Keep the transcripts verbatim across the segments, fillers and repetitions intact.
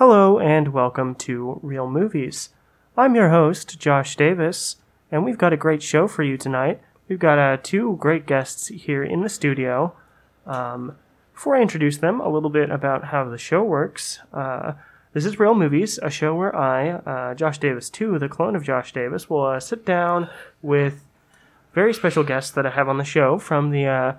Hello and welcome to Real Movies. I'm your host, Josh Davis, and we've got a great show for you tonight. We've got uh, two great guests here in the studio. Um, before I introduce them, a little bit about how the show works. Uh, this is Real Movies, a show where I, uh, Josh Davis two, the clone of Josh Davis, will uh, sit down with very special guests that I have on the show from the uh,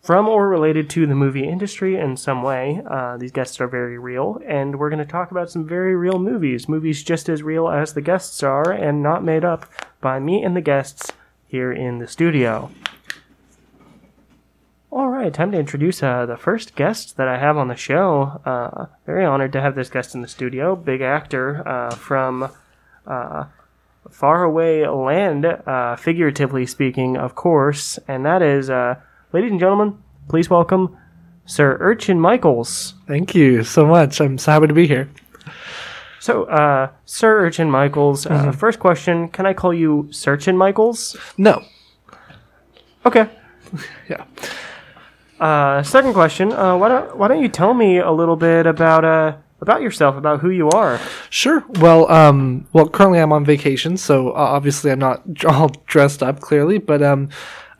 from or related to the movie industry in some way. Uh, these guests are very real, and we're going to talk about some very real movies, movies just as real as the guests are and not made up by me and the guests here in the studio. All right, time to introduce uh, the first guest that I have on the show. Uh, very honored to have this guest in the studio, big actor uh, from uh, faraway land, uh, figuratively speaking, of course, and that is... Uh, Ladies and gentlemen, please welcome Sir Urchin Michaels. Thank you so much. I'm so happy to be here. So, uh, Sir Urchin Michaels, mm-hmm. uh, first question, can I call you Searchin' Michaels? No. Okay. yeah. Uh, second question, uh, why don't why don't you tell me a little bit about uh, about yourself, about who you are? Sure. Well, um, well, currently I'm on vacation, so obviously I'm not all dressed up, clearly, but... Um,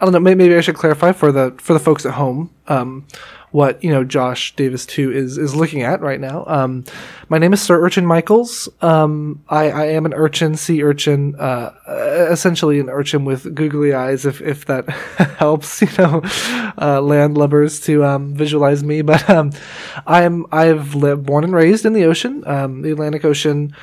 I don't know. Maybe I should clarify for the for the folks at home um, what you know Josh Davis two is is looking at right now. Um, my name is Sir Urchin Michaels. Um, I, I am an urchin, sea urchin, uh, essentially an urchin with googly eyes, if if that helps you know uh, landlubbers to um, visualize me. But um, I'm I've lived, born and raised in the ocean, um, the Atlantic Ocean.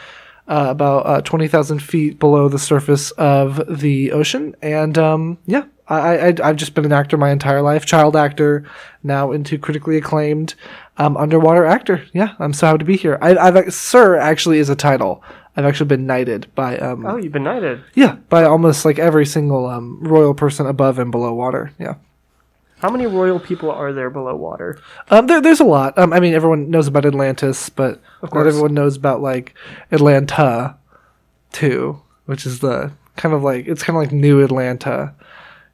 Uh, about uh, twenty thousand feet below the surface of the ocean. And um, yeah, I, I, I've just been an actor my entire life, child actor, now into critically acclaimed um, underwater actor. Yeah, I'm so happy to be here. I, I've Sir actually is a title. I've actually been knighted by... Um, oh, you've been knighted? Yeah, by almost like every single um, royal person above and below water. Yeah. How many royal people are there below water? Um, there, there's a lot. Um, I mean, everyone knows about Atlantis, but of course. Not everyone knows about like Atlanta, too, which is the kind of like it's kind of like New Atlanta,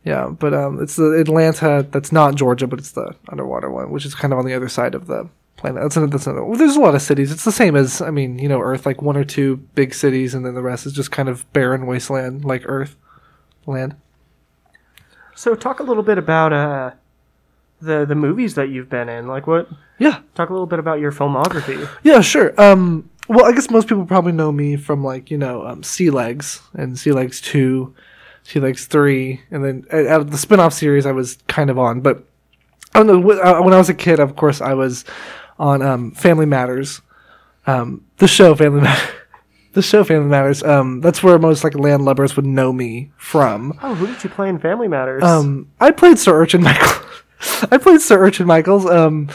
yeah. But um, it's the Atlanta that's not Georgia, but it's the underwater one, which is kind of on the other side of the planet. That's another. That's another. Well, there's a lot of cities. It's the same as I mean, you know, Earth, like one or two big cities, and then the rest is just kind of barren wasteland, like Earth, land. So talk a little bit about uh, the the movies that you've been in. Like what? Yeah. Talk a little bit about your filmography. Yeah, sure. Um, well, I guess most people probably know me from like you know um, Sea Legs and Sea Legs two, Sea Legs three, and then uh, out of the spin-off series I was kind of on. But I don't know. When I was a kid, of course, I was on um, Family Matters, um, the show Family Matters. The show Family Matters. Um, that's where most like landlubbers would know me from. Oh, who did you play in Family Matters? Um, I played Sir Urchin Michaels. I played Sir Urchin Michaels. Um,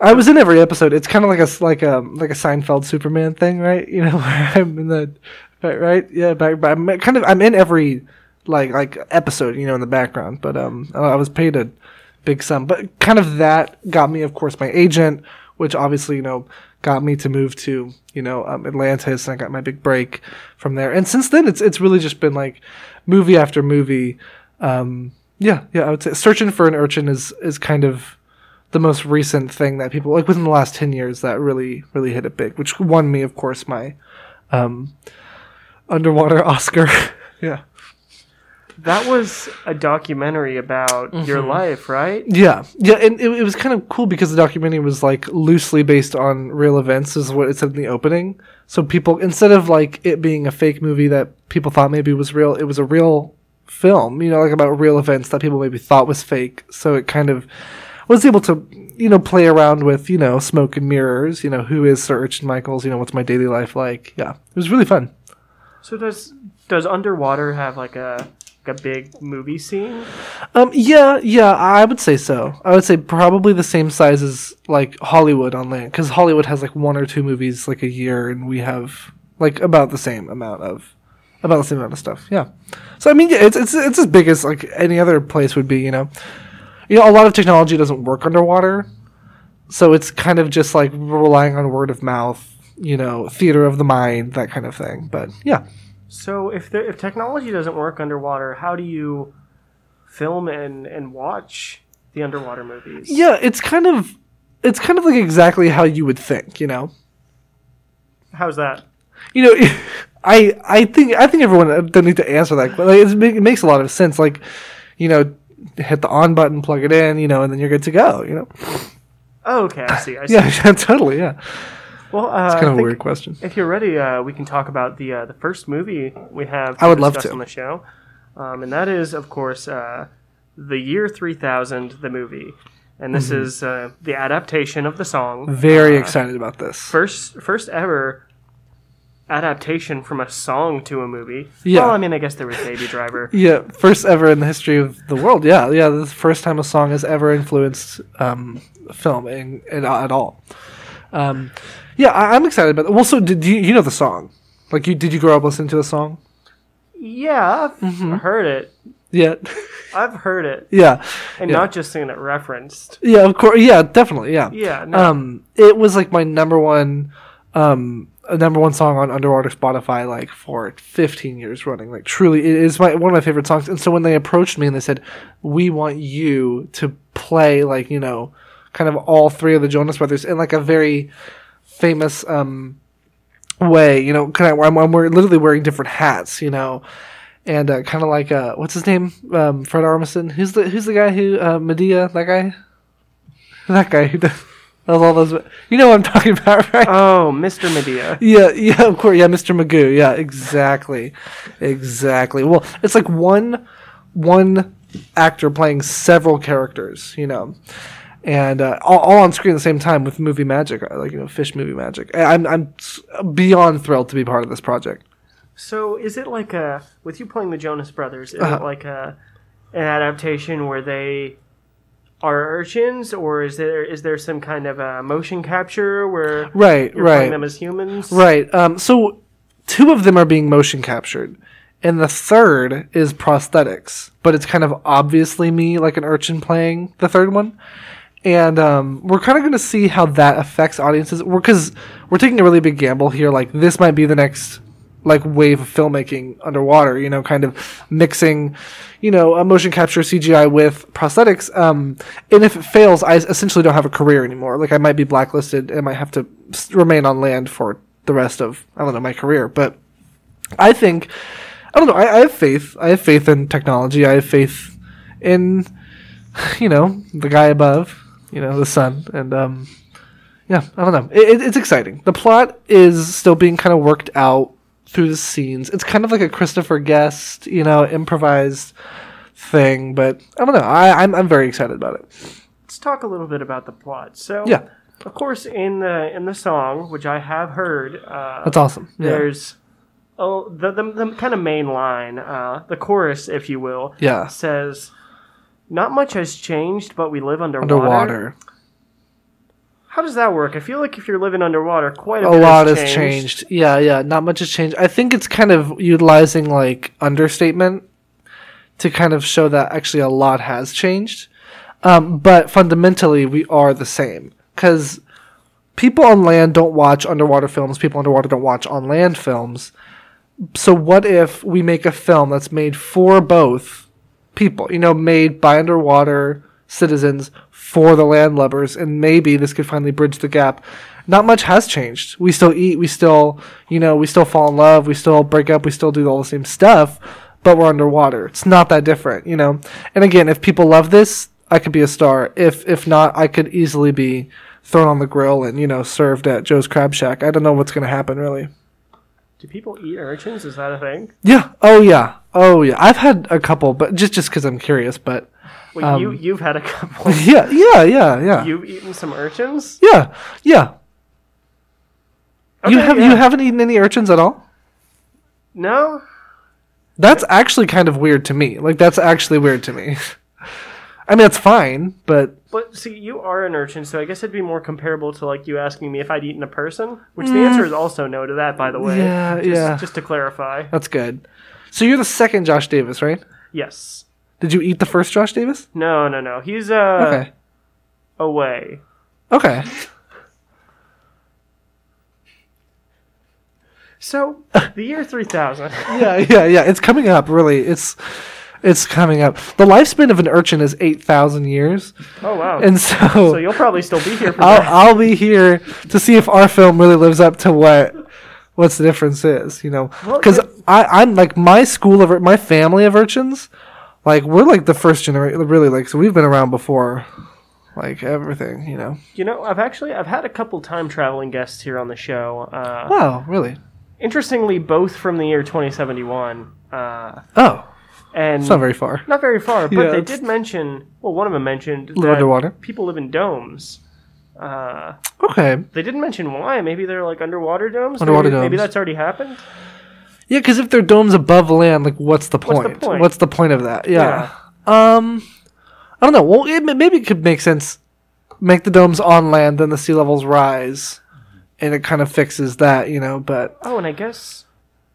I was in every episode. It's kind of like a like a like a Seinfeld Superman thing, right? You know, where I'm in the right, yeah. Back, but I'm kind of I'm in every like like episode, you know, in the background. But um, I was paid a big sum. But kind of that got me, of course, my agent, which obviously, you know. Got me to move to, you know, um, Atlantis, and I got my big break from there. And since then, it's it's really just been like movie after movie. Um, yeah, yeah, I would say Searching for an Urchin is is kind of the most recent thing that people like within the last ten years that really really hit it big, which won me, of course, my um, underwater Oscar. yeah, that was a documentary about mm-hmm. your life, right? Yeah, yeah, and it, it was kind of cool because the documentary was like loosely based on real events, is what it said in the opening. So people, instead of like it being a fake movie that people thought maybe was real, it was a real film, you know, like about real events that people maybe thought was fake. So it kind of was able to, you know, play around with, you know, smoke and mirrors. You know, who is Sir Urchin Michaels? You know, what's my daily life like? Yeah, it was really fun. So does does underwater have like a a big movie scene? Um, yeah, yeah, I would say so. I would say probably the same size as like Hollywood on land, because Hollywood has like one or two movies like a year, and we have like about the same amount of about the same amount of stuff. Yeah, so I mean, yeah, it's it's it's as big as like any other place would be. You know, you know, a lot of technology doesn't work underwater, so it's kind of just like relying on word of mouth, you know, theater of the mind, that kind of thing. But yeah. So if there, if technology doesn't work underwater, how do you film and, and watch the underwater movies? Yeah, it's kind of it's kind of like exactly how you would think, you know. How's that? You know, I I think I think everyone don't need to answer that. Like, it's, it makes a lot of sense. Like, you know, hit the on button, plug it in, you know, and then you're good to go. You know. Oh, okay, I see. I see. Yeah, totally. Yeah. Well, uh, it's kind of a weird question. If you're ready, uh, we can talk about the uh, the first movie we have. I would love to on the show, um, and that is, of course, uh, the year three thousand, the movie. And this mm-hmm. is uh, the adaptation of the song. Very uh, excited about this. First, first ever adaptation from a song to a movie. Yeah. Well, I mean, I guess there was Baby Driver. Yeah, first ever in the history of the world. Yeah, yeah, this is the first time a song has ever influenced um, film in, in, uh, at all. Um, yeah, I, I'm excited about it. Well, so did you, you know the song? Like, you did you grow up listening to the song? Yeah, I've mm-hmm. heard it. Yeah, I've heard it. Yeah, and yeah. not just seeing it referenced. Yeah, of course. Yeah, definitely. Yeah. Yeah. No. Um, it was like my number one, um, number one song on Underwater Spotify, like for fifteen years running. Like, truly, it is my one of my favorite songs. And so when they approached me and they said, "We want you to play, like, you know, kind of all three of the Jonas Brothers in like a very famous um way," you know, kind of. I'm, I'm wearing, literally wearing different hats, you know. And uh, kind of like, uh, what's his name? Um, Fred Armisen. Who's the Who's the guy who uh, Medea? That guy. That guy who does all those. You know what I'm talking about, right? Oh, Mister Medea. Yeah, yeah, of course. Yeah, Mister Magoo. Yeah, exactly, exactly. Well, it's like one one actor playing several characters, you know, and uh, all, all on screen at the same time with movie magic, like, you know, fish movie magic. I'm I'm beyond thrilled to be part of this project. So is it like a, with you playing the Jonas Brothers, is uh-huh. it like a an adaptation where they are urchins, or is there is there some kind of a motion capture where right, you're right. playing them as humans? Right. Um, so two of them are being motion captured, and the third is prosthetics, but it's kind of obviously me, like an urchin, playing the third one. And um, we're kind of going to see how that affects audiences, because we're, we're taking a really big gamble here. Like, this might be the next... like wave of filmmaking underwater, you know, kind of mixing, you know, a motion capture C G I with prosthetics. Um, and if it fails, I essentially don't have a career anymore. Like, I might be blacklisted and might have to remain on land for the rest of, I don't know, my career. But I think, I don't know, I, I have faith. I have faith in technology. I have faith in, you know, the guy above, you know, the sun. And, um, yeah, I don't know. It, it, it's exciting. The plot is still being kind of worked out through the scenes. It's kind of like a Christopher Guest, you know, improvised thing, but I don't know. I, I'm I'm very excited about it. Let's talk a little bit about the plot. So, yeah. Of course, in the in the song, which I have heard, uh, that's awesome. Yeah. There's oh the, the the kind of main line, uh, the chorus, if you will, yeah. says, "Not much has changed, but we live underwater." Underwater. How does that work? I feel like if you're living underwater, quite a, a bit lot has changed. changed. Yeah, yeah, not much has changed. I think it's kind of utilizing like understatement to kind of show that actually a lot has changed. Um, but fundamentally, we are the same, because people on land don't watch underwater films. People underwater don't watch on land films. So what if we make a film that's made for both people, you know, made by underwater citizens for the landlubbers, and maybe this could finally bridge the gap. Not much has changed. We still eat, we still, you know, we still fall in love, we still break up, we still do all the same stuff, but we're underwater. It's not that different, you know? And again, if people love this, I could be a star. If if not, I could easily be thrown on the grill and, you know, served at Joe's Crab Shack. I don't know what's going to happen, really. Do people eat urchins? Is that a thing? Yeah. Oh, yeah. Oh, yeah. I've had a couple, but just just because I'm curious, but... Well, um, you, you've had a couple. Yeah, yeah, yeah, yeah. You've eaten some urchins? Yeah, yeah. Okay, you, have, yeah. you haven't eaten any urchins at all? No. That's okay. actually kind of weird to me. Like, that's actually weird to me. I mean, it's fine, but... But, see, you are an urchin, so I guess it'd be more comparable to, like, you asking me if I'd eaten a person, which mm. the answer is also no to that, by the way. Yeah, just, yeah. Just to clarify. That's good. So you're the second Josh Davis, right? Yes. Did you eat the first Josh Davis? No, no, no. He's uh okay. away. Okay. So the year three thousand. yeah, yeah, yeah. It's coming up. Really, it's it's coming up. The lifespan of an urchin is eight thousand years. Oh wow! And so, so you'll probably still be here. For I'll that. I'll be here to see if our film really lives up to what what's the difference is, you know, because well, I I'm like my school of my family of urchins, like we're like the first generation really, like, so we've been around before, like everything, you know. You know, I've actually I've had a couple time traveling guests here on the show. Uh, wow, really? Interestingly, both from the year twenty seventy-one. Uh, oh. And it's not very far. Not very far, but yeah, they did mention, well, one of them mentioned that underwater. People live in domes. Uh, okay. They didn't mention why. Maybe they're like underwater domes? Underwater maybe, domes. Maybe that's already happened? Yeah, because if they're domes above land, like, what's the point? What's the point, what's the point of that? Yeah. yeah. Um, I don't know. Well, it, maybe it could make sense. Make the domes on land, then the sea levels rise, and it kind of fixes that, you know, but... Oh, and I guess...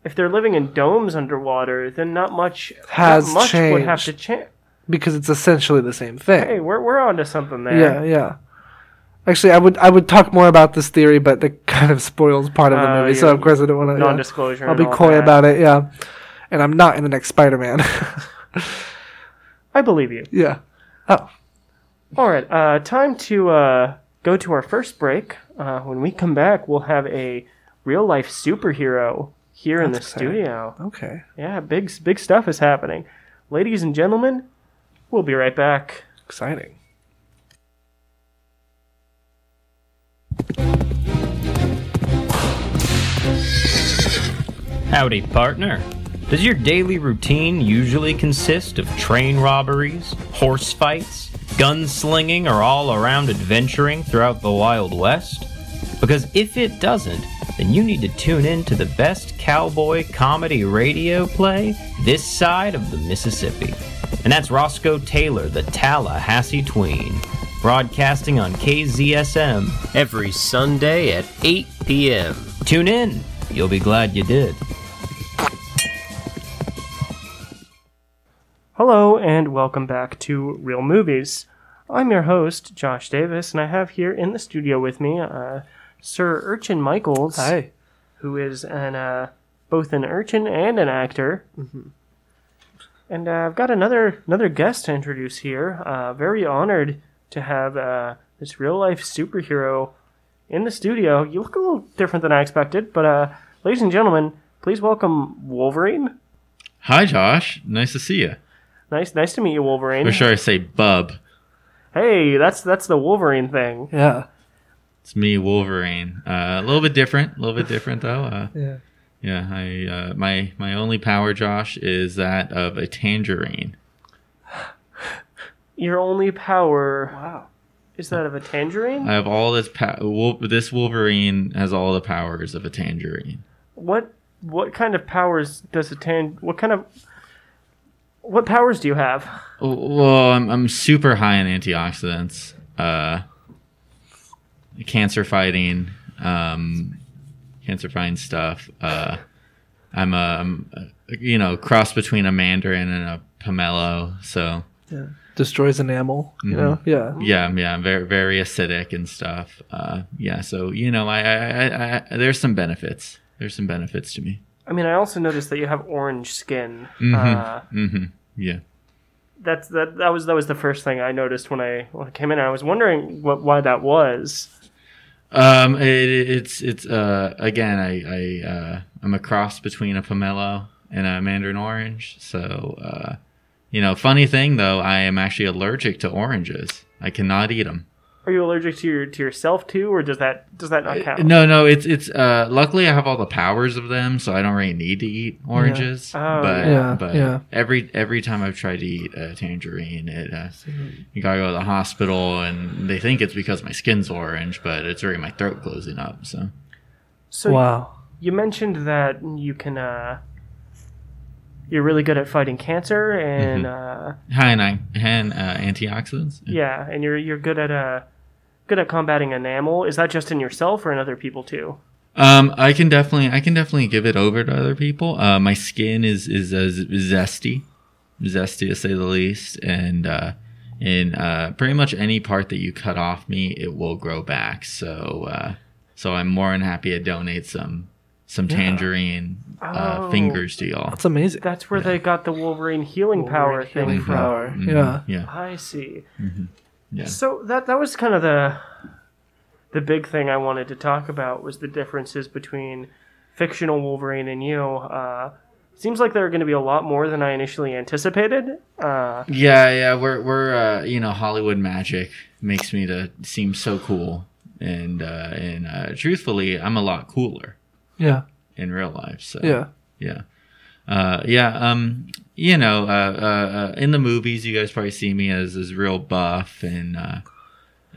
If they're living in domes underwater, then not much has not much changed would have to change because it's essentially the same thing. Hey, we're we're onto something there. Yeah, yeah. Actually, I would I would talk more about this theory, but that kind of spoils part of uh, the movie. So of course I don't want to non-disclosure. Yeah, I'll be coy that. about it. Yeah, and I'm not in the next Spider-Man. I believe you. Yeah. Oh. All right. Uh, time to uh, go to our first break. Uh, when we come back, we'll have a real life superhero here That's in the exciting. studio. Okay. Yeah, big big stuff is happening. Ladies and gentlemen, we'll be right back. Exciting. Howdy, partner. Does your daily routine usually consist of train robberies, horse fights, gunslinging, or all-around adventuring throughout the Wild West? Because if it doesn't, then you need to tune in to the best cowboy comedy radio play this side of the Mississippi. And that's Roscoe Taylor, the Tallahassee Tween, broadcasting on K Z S M every Sunday at eight p.m. Tune in. You'll be glad you did. Hello, and welcome back to Real Movies. I'm your host, Josh Davis, and I have here in the studio with me... Uh, Sir Urchin Michaels, Hi. who is an uh, both an urchin and an actor, mm-hmm. and uh, I've got another another guest to introduce here. Uh, very honored to have uh, this real life superhero in the studio. You look a little different than I expected, but uh, ladies and gentlemen, please welcome Wolverine. Hi, Josh. Nice to see you. Nice, nice to meet you, Wolverine. Or should I say, Bub? Hey, that's that's the Wolverine thing. Yeah. It's me, Wolverine. Uh, a little bit different, a little bit different though. Uh, yeah, yeah. I uh, my my only power, Josh, is that of a tangerine. Your only power, wow, is that of a tangerine? I have all this power. Wo- this Wolverine has all the powers of a tangerine. What what kind of powers does a tan? What kind of what powers do you have? Well, I'm I'm super high in antioxidants. Uh. Cancer fighting, um, cancer fighting stuff. Uh, I'm a, I'm a, you know, cross between a mandarin and a pomelo. So yeah. Destroys enamel. Mm-hmm. You know, yeah, yeah, yeah. I'm very, very acidic and stuff. Uh, yeah. So you know, I, I, I, I, there's some benefits. There's some benefits to me. I mean, I also noticed that you have orange skin. Mm-hmm. Uh, mm-hmm. Yeah. That's that. That was that was the first thing I noticed when I when I came in. I was wondering what why that was. Um, it, it's it's uh again I I uh, I'm a cross between a pomelo and a mandarin orange. So uh, you know, funny thing though, I am actually allergic to oranges. I cannot eat them. Are you allergic to your to yourself too, or does that does that not count? Uh, no, no. It's it's uh. Luckily, I have all the powers of them, so I don't really need to eat oranges. Yeah. Oh, but yeah, but yeah. every every time I've tried to eat a tangerine, it uh, you gotta go to the hospital, and they think it's because my skin's orange, but it's really my throat closing up. So, so wow. You mentioned that you can uh, you're really good at fighting cancer and mm-hmm. uh, high in and, uh, antioxidants. Yeah. yeah, and you're you're good at uh. Good at combating enamel. Is that just in yourself or in other people too? Um, I can definitely, I can definitely give it over to other people. Uh, my skin is is uh, zesty, zesty to say the least, and uh, in uh, pretty much any part that you cut off me, it will grow back. So, uh, so I'm more than happy to donate some some yeah. tangerine oh, uh, fingers to y'all. That's amazing. That's where yeah. they got the Wolverine healing Wolverine power healing thing from. Power. Mm-hmm. Yeah, yeah. I see. Mm-hmm. Yeah. So that that was kind of the the big thing I wanted to talk about was the differences between fictional Wolverine and you. Uh, seems like there are going to be a lot more than I initially anticipated. Uh, yeah, yeah, we're we're uh, you know, Hollywood magic makes me to seem so cool, and uh, and uh, truthfully, I'm a lot cooler. Yeah. In real life, so yeah, yeah, uh, yeah. Um, you know, uh, uh, uh, in the movies, you guys probably see me as as real buff and uh,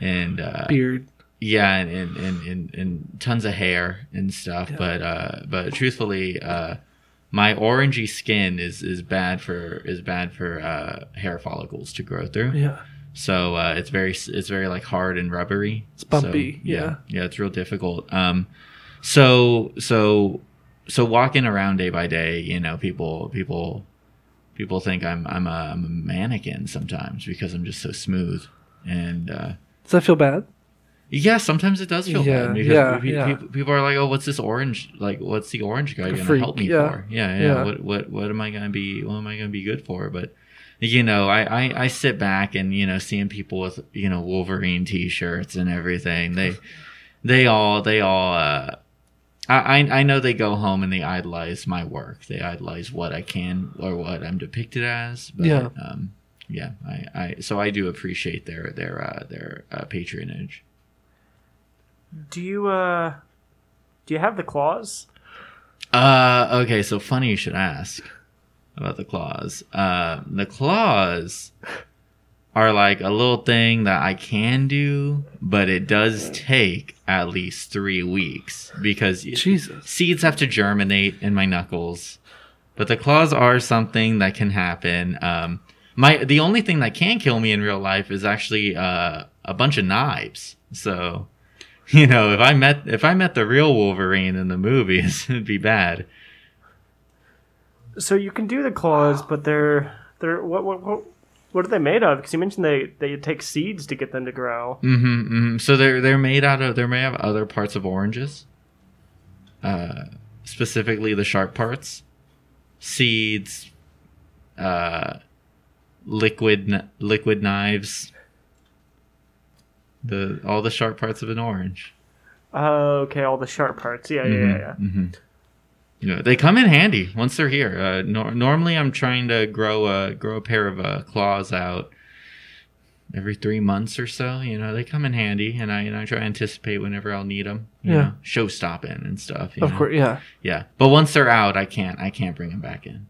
and uh, beard. Yeah, and and, and, and and tons of hair and stuff. Yeah. But uh, but truthfully, uh, my orangey skin is, is bad for is bad for uh, hair follicles to grow through. Yeah. So uh, it's very it's very like hard and rubbery. It's bumpy. So, yeah. yeah. Yeah, it's real difficult. Um, so so so walking around day by day, you know, people people people think I'm I'm a, I'm a mannequin sometimes because I'm just so smooth. And uh, does that feel bad? Yeah, sometimes it does feel yeah, bad because yeah, people, yeah. people are like, "Oh, what's this orange? Like, what's the orange guy going to help me yeah. for? Yeah, yeah, yeah. What, what, what am I going to be? What am I going to be good for?" But you know, I, I, I, sit back and you know, seeing people with you know Wolverine T-shirts and everything. They, they all, they all. Uh, I, I know they go home and they idolize my work. They idolize what I can or what I'm depicted as. But, yeah. Um, yeah. I, I, so I do appreciate their, their, uh, their uh, patronage. Do you uh, do you have the claws? Uh, okay. So funny you should ask about the claws. Uh, the claws are like a little thing that I can do, but it does take at least three weeks because Jesus. Seeds have to germinate in my knuckles. But the claws are something that can happen. Um, my the only thing that can kill me in real life is actually uh, a bunch of knives. So. You know, if I met if I met the real Wolverine in the movies, it'd be bad. So you can do the claws, but they're they're what what what, what are they made of? Because you mentioned they, they take seeds to get them to grow. Mm-hmm, mm-hmm. So they're they're made out of they're made out of other parts of oranges, uh, specifically the sharp parts, seeds, uh, liquid liquid knives. The all the sharp parts of an orange. Oh, okay, all the sharp parts. Yeah, mm-hmm, yeah, yeah. Mm-hmm. You know, they come in handy once they're here. Uh, nor- normally, I'm trying to grow a grow a pair of uh, claws out every three months or so. You know, they come in handy, and I and I try to anticipate whenever I'll need them. You yeah, know, show stopping and stuff. You of know? course, yeah, yeah. But once they're out, I can't I can't bring them back in.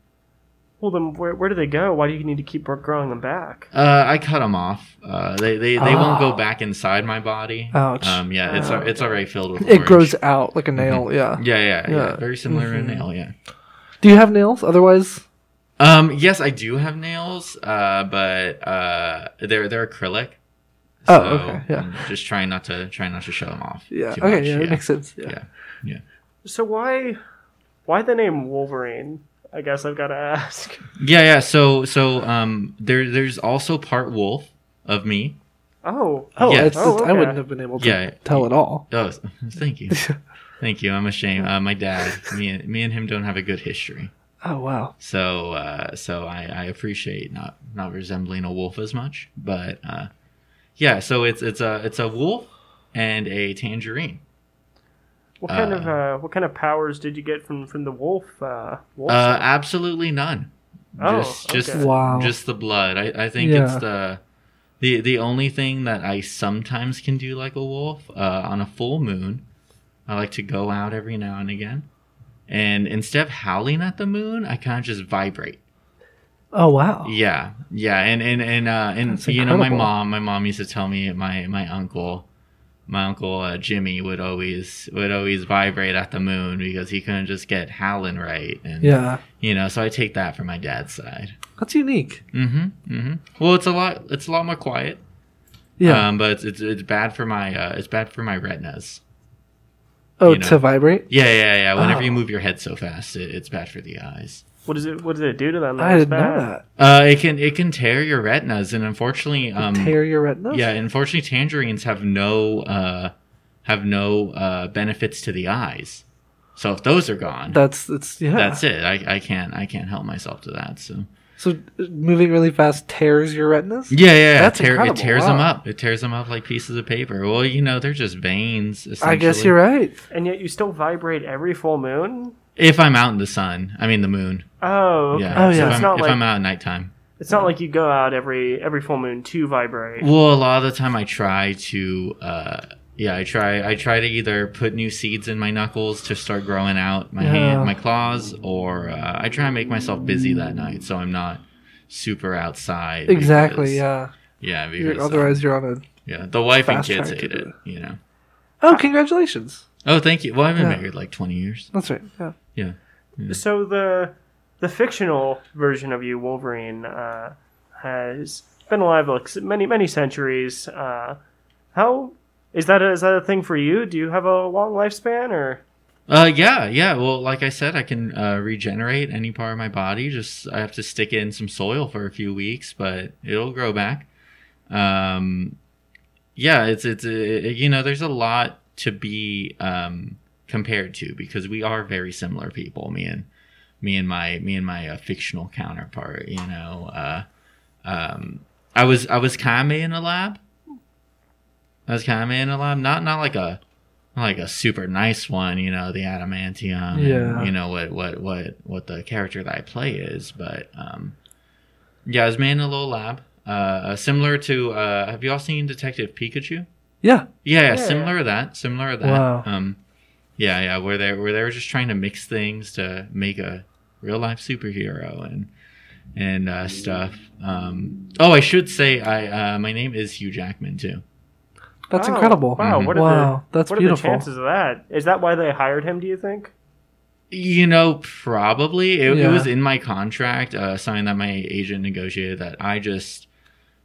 Well, then where where do they go? Why do you need to keep growing them back? Uh, I cut them off. Uh, they they, they oh. won't go back inside my body. Ouch. Um, yeah, it's oh. it's already filled with orange. It grows out like a nail, mm-hmm. yeah. yeah. Yeah, yeah, yeah. Very similar mm-hmm. to a nail, yeah. Do you have nails otherwise? Um, yes, I do have nails, uh, but uh, they're they're acrylic. So oh, okay, yeah. I'm just trying not to trying not to show them off. Yeah, too okay, much. yeah, that yeah. makes sense. Yeah. yeah, yeah. So why why the name Wolverine? I guess I've got to ask. Yeah, yeah. So, so um, there, there's also part wolf of me. Oh, oh, yeah. It's, oh okay. I wouldn't have been able to yeah. tell at all. Oh, thank you, thank you. I'm ashamed. Uh, my dad, me and me and him don't have a good history. Oh wow. So, uh, so I, I appreciate not not resembling a wolf as much, but uh, yeah. So it's it's a it's a wolf and a tangerine. What kind uh, of uh, what kind of powers did you get from, from the wolf? Uh, wolf uh, absolutely none. Oh, just just, okay. wow. just the blood. I, I think yeah. it's the the the only thing that I sometimes can do like a wolf. Uh, on a full moon, I like to go out every now and again, and instead of howling at the moon, I kind of just vibrate. Oh wow! Yeah, yeah, and and and uh, and you know, my mom, my mom used to tell me my my uncle. My uncle uh, Jimmy would always would always vibrate at the moon because he couldn't just get howling right, and yeah, you know. So I take that from my dad's side. That's unique. Mm-hmm. Mm-hmm. Well, it's a lot. It's a lot more quiet. Yeah. Um, but it's, it's it's bad for my uh, it's bad for my retinas. Oh, you know? To vibrate. Yeah, yeah, yeah. Whenever oh. you move your head so fast, it, it's bad for the eyes. What does it? What does it do to them? I didn't know that. Uh, it can it can tear your retinas, and unfortunately, um, tear your retinas. Yeah, unfortunately, tangerines have no uh, have no uh, benefits to the eyes. So if those are gone, that's that's yeah. That's it. I, I can't I can't help myself to that. So So moving really fast tears your retinas? Yeah, yeah. That's tear, it tears wow. them up. It tears them up like pieces of paper. Well, you know, they're just veins, essentially. I guess you're right. And yet you still vibrate every full moon? If I'm out in the sun. I mean the moon. Oh, okay. Yeah. Oh, yeah. So if, it's I'm, not if like, I'm out at nighttime. It's not like you go out every every full moon to vibrate. Well, a lot of the time I try to... Uh, Yeah, I try. I try to either put new seeds in my knuckles to start growing out my yeah. hand, my claws, or uh, I try to make myself busy that night so I'm not super outside. Exactly. Because, yeah. Yeah. Because, you're, otherwise, um, you're on a yeah. The wife and kids hate it. You know. Oh, congratulations! Oh, thank you. Well, I've been yeah. married like twenty years. That's right. Yeah. Yeah. yeah. So the the fictional version of you, Wolverine, uh, has been alive like many many centuries. Uh, how Is that, a, is that a thing for you? Do you have a long lifespan? Or? Uh, yeah, yeah. Well, like I said, I can uh, regenerate any part of my body. Just I have to stick it in some soil for a few weeks, but it'll grow back. Um, yeah, it's it's it, you know, there's a lot to be um, compared to because we are very similar people. Me and me and my me and my uh, fictional counterpart. You know, uh, um, I was I was kind of in a lab. I was kind of in a lab, not not like a like a super nice one, you know, the adamantium, yeah. and, you know what what what what the character that I play is, but um, yeah, I was made in a little lab, uh, similar to. Uh, have you all seen Detective Pikachu? Yeah, yeah, yeah similar yeah. to that, similar to that. Wow. Um, yeah, yeah, where they where they were just trying to mix things to make a real life superhero and and uh, stuff. Um, oh, I should say, I uh, my name is Hugh Jackman too. That's oh, incredible. Wow, what are, wow, the, that's what are the chances of that? Is that why they hired him, do you think? You know, probably. It, yeah. it was in my contract, uh, something that my agent negotiated, that I just,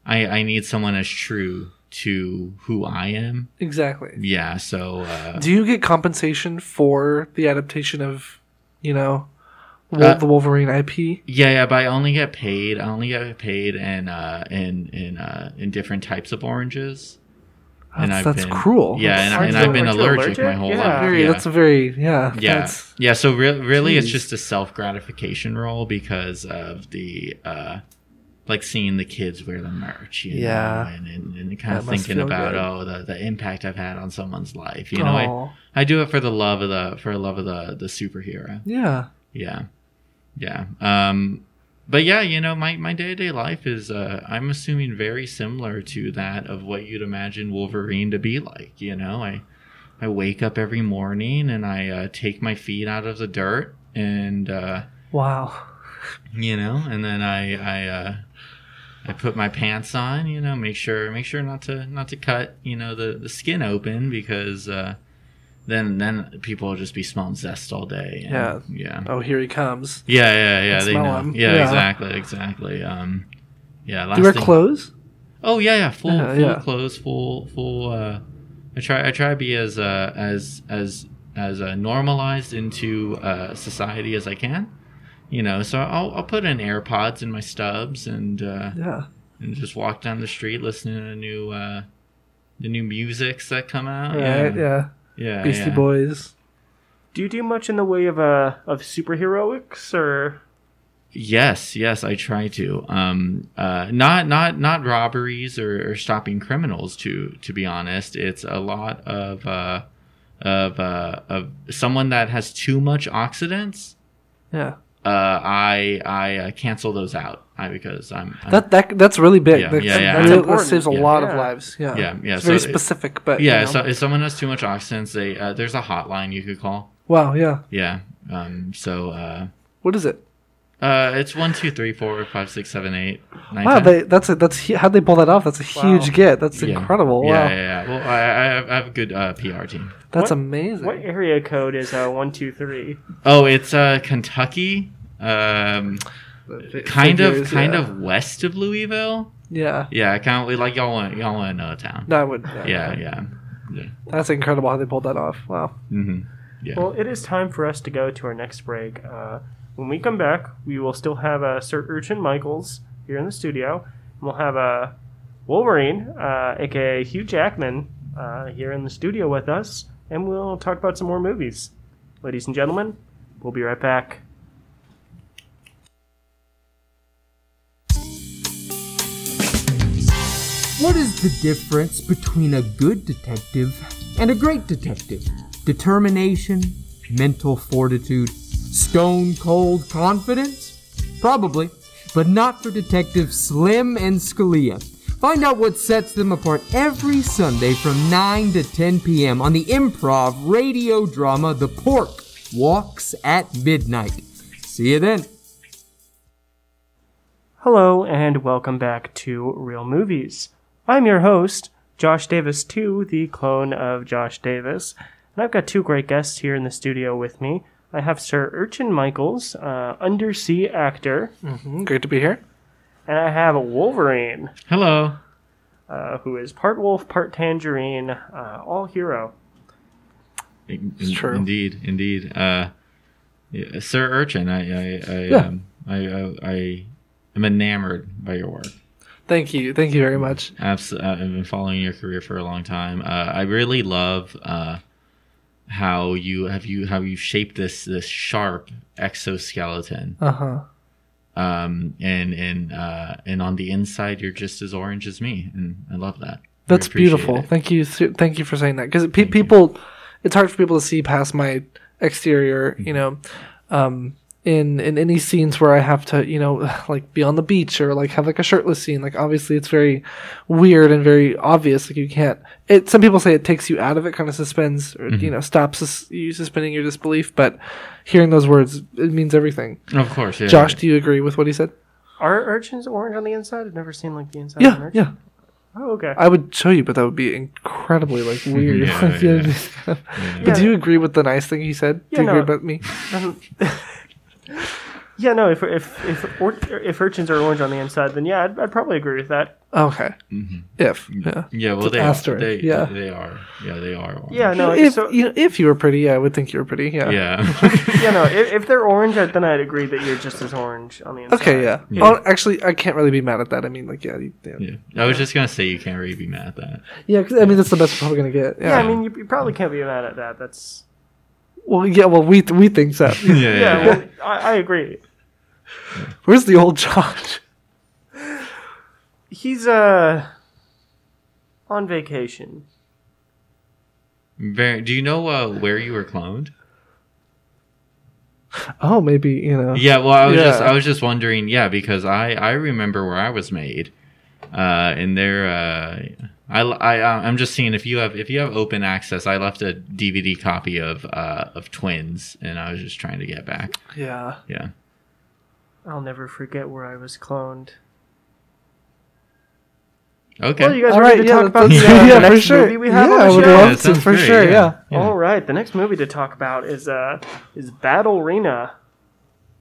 I, I need someone as true to who I am. Exactly. Yeah, so. Uh, do you get compensation for the adaptation of, you know, uh, the Wolverine I P? Yeah, yeah, but I only get paid. I only get paid in, uh, in, in, uh, in different types of oranges. And that's I've that's been, cruel. Yeah, that's and, and I've been allergic, allergic my whole yeah. life. Very, yeah. That's a very, yeah. Yeah, yeah so re- really geez. It's just a self-gratification role because of the, uh, like, seeing the kids wear the merch. You yeah. know, and, and, and kind of that thinking about, good. oh, the, the impact I've had on someone's life. You Aww. know, I, I do it for the love of the for the love of the, the superhero. Yeah. Yeah. Yeah. Um, but yeah, you know, my, my day-to-day life is, uh, I'm assuming, very similar to that of what you'd imagine Wolverine to be like. You know, I I wake up every morning and I uh, take my feet out of the dirt and... Uh, wow. You know, and then I I, uh, I put my pants on, you know, make sure make sure not to not to cut, you know, the, the skin open because... Uh, Then, then people will just be smelling zest all day. Yeah, yeah. Oh, here he comes. Yeah, yeah, yeah. They smell know. Him. Yeah, yeah, exactly, exactly. Um, yeah. Last Do you wear thing. clothes? Oh yeah, yeah. Full, uh, full yeah. clothes. Full, full. Uh, I try, I try to be as, uh, as, as, as uh, normalized into uh, society as I can. You know, so I'll, I'll put in AirPods in my stubs and uh, yeah, and just walk down the street listening to the new, uh, the new musics that come out. Right. Yeah. yeah. Yeah, Beastie yeah. Boys. Do you do much in the way of uh of superheroics or? Yes, yes, I try to. Um, uh, not not not robberies or, or stopping criminals. To to be honest, it's a lot of uh, of uh, of someone that has too much oxidants. Yeah. Uh, I I uh, cancel those out. I because I'm, I'm that that that's really big. Yeah, that, yeah, yeah. That, really, that saves a yeah. lot yeah. of lives. Yeah, yeah, yeah. It's so very specific, it, but yeah. You know. So if someone has too much oxidants, they uh, there's a hotline you could call. Wow. Yeah. Yeah. Um. So. Uh, what is it? Uh, it's one two three four five six seven eight. nine, wow. ten. They that's a, that's how'd they pull that off? That's a wow. huge get. That's yeah. incredible. Wow. Yeah, yeah, yeah. Well, I, I have a good uh, P R team. That's what, amazing. What area code is uh, one two three? Oh, it's uh, Kentucky. Um. Kind figures, of, kind yeah. of west of Louisville. Yeah, yeah. Kind of like y'all want, y'all want another town. No, I would. Yeah, yeah, yeah, yeah. That's incredible how they pulled that off. Wow. Mm-hmm. Yeah. Well, it is time for us to go to our next break. Uh, when we come back, we will still have uh, Sir Urchin Michaels here in the studio, and we'll have a uh, Wolverine, uh, aka Hugh Jackman, uh, here in the studio with us, and we'll talk about some more movies. Ladies and gentlemen, we'll be right back. What is the difference between a good detective and a great detective? Determination, mental fortitude, stone-cold confidence? Probably, but not for Detective Slim and Scalia. Find out what sets them apart every Sunday from nine to ten p.m. on the improv radio drama The Pork Walks at Midnight. See you then. Hello and welcome back to Real Movies. I'm your host, Josh Davis the second, the clone of Josh Davis, and I've got two great guests here in the studio with me. I have Sir Urchin Michaels, uh, undersea actor. Mm-hmm. Great to be here. And I have a Wolverine. Hello. Uh, who is part wolf, part tangerine, uh, all hero. In, it's true. Indeed, indeed. Uh, yeah, Sir Urchin, I, I, I, yeah. um, I, I, I am enamored by your work. Thank you. Thank you very much. Absolutely. I've been following your career for a long time. Uh, I really love uh, how you have you how you shaped this this sharp exoskeleton. Uh huh. Um and and uh and on the inside you're just as orange as me, and I love that. That's beautiful. It. Thank you, thank you for saying that, because pe- people, you. It's hard for people to see past my exterior, mm-hmm. you know, um in in any scenes where I have to, you know, like be on the beach or like have like a shirtless scene. Like obviously it's very weird and very obvious. Like you can't. It. Some people say it takes you out of it, kind of suspends, or, mm-hmm. you know, stops sus- you suspending your disbelief. But hearing those words, it means everything. Of course, yeah. Josh, yeah. Do you agree with what he said? Are urchins orange on the inside? I've never seen like the inside yeah, of an urchin. Yeah, oh, okay. I would show you, but that would be incredibly like weird. yeah, yeah, yeah. But yeah. Do you agree with the nice thing he said? Yeah, do you no, agree about me? Um, yeah, no, if if if, or, if urchins are orange on the inside, then yeah, I'd, I'd probably agree with that. Okay. Mm-hmm. If. Yeah, yeah well, they are, they, yeah. they are. Yeah, they are orange. Yeah, no, if, so, you know, if you were pretty, yeah, I would think you were pretty, yeah. Yeah. yeah, no, if, if they're orange, then I'd agree that you're just as orange on the inside. Okay, yeah. yeah. Well, actually, I can't really be mad at that. I mean, like, yeah. You, yeah. yeah. I was just going to say you can't really be mad at that. Yeah, because, I yeah. mean, that's the best we're probably going to get. Yeah. yeah, I mean, you, you probably can't be mad at that. That's... Well, yeah, well, we th- we think so. yeah, yeah, yeah. Well, I, I agree. Where's the old Josh? He's uh on vacation. Very, do you know uh, where you were cloned? Oh, maybe you know. Yeah, well, I was yeah. just I was just wondering. Yeah, because I, I remember where I was made, uh, and there. Uh, I, I, I'm just seeing if you have if you have open access. I left a D V D copy of uh, of Twins, and I was just trying to get back. Yeah. Yeah. I'll never forget where I was cloned. Okay. Well, you guys all ready right, to yeah, talk about the, uh, yeah, the next sure. movie we have yeah, on the show? I would love to, for great, sure, yeah. Yeah. yeah. All right, the next movie to talk about is uh is Battle Arena.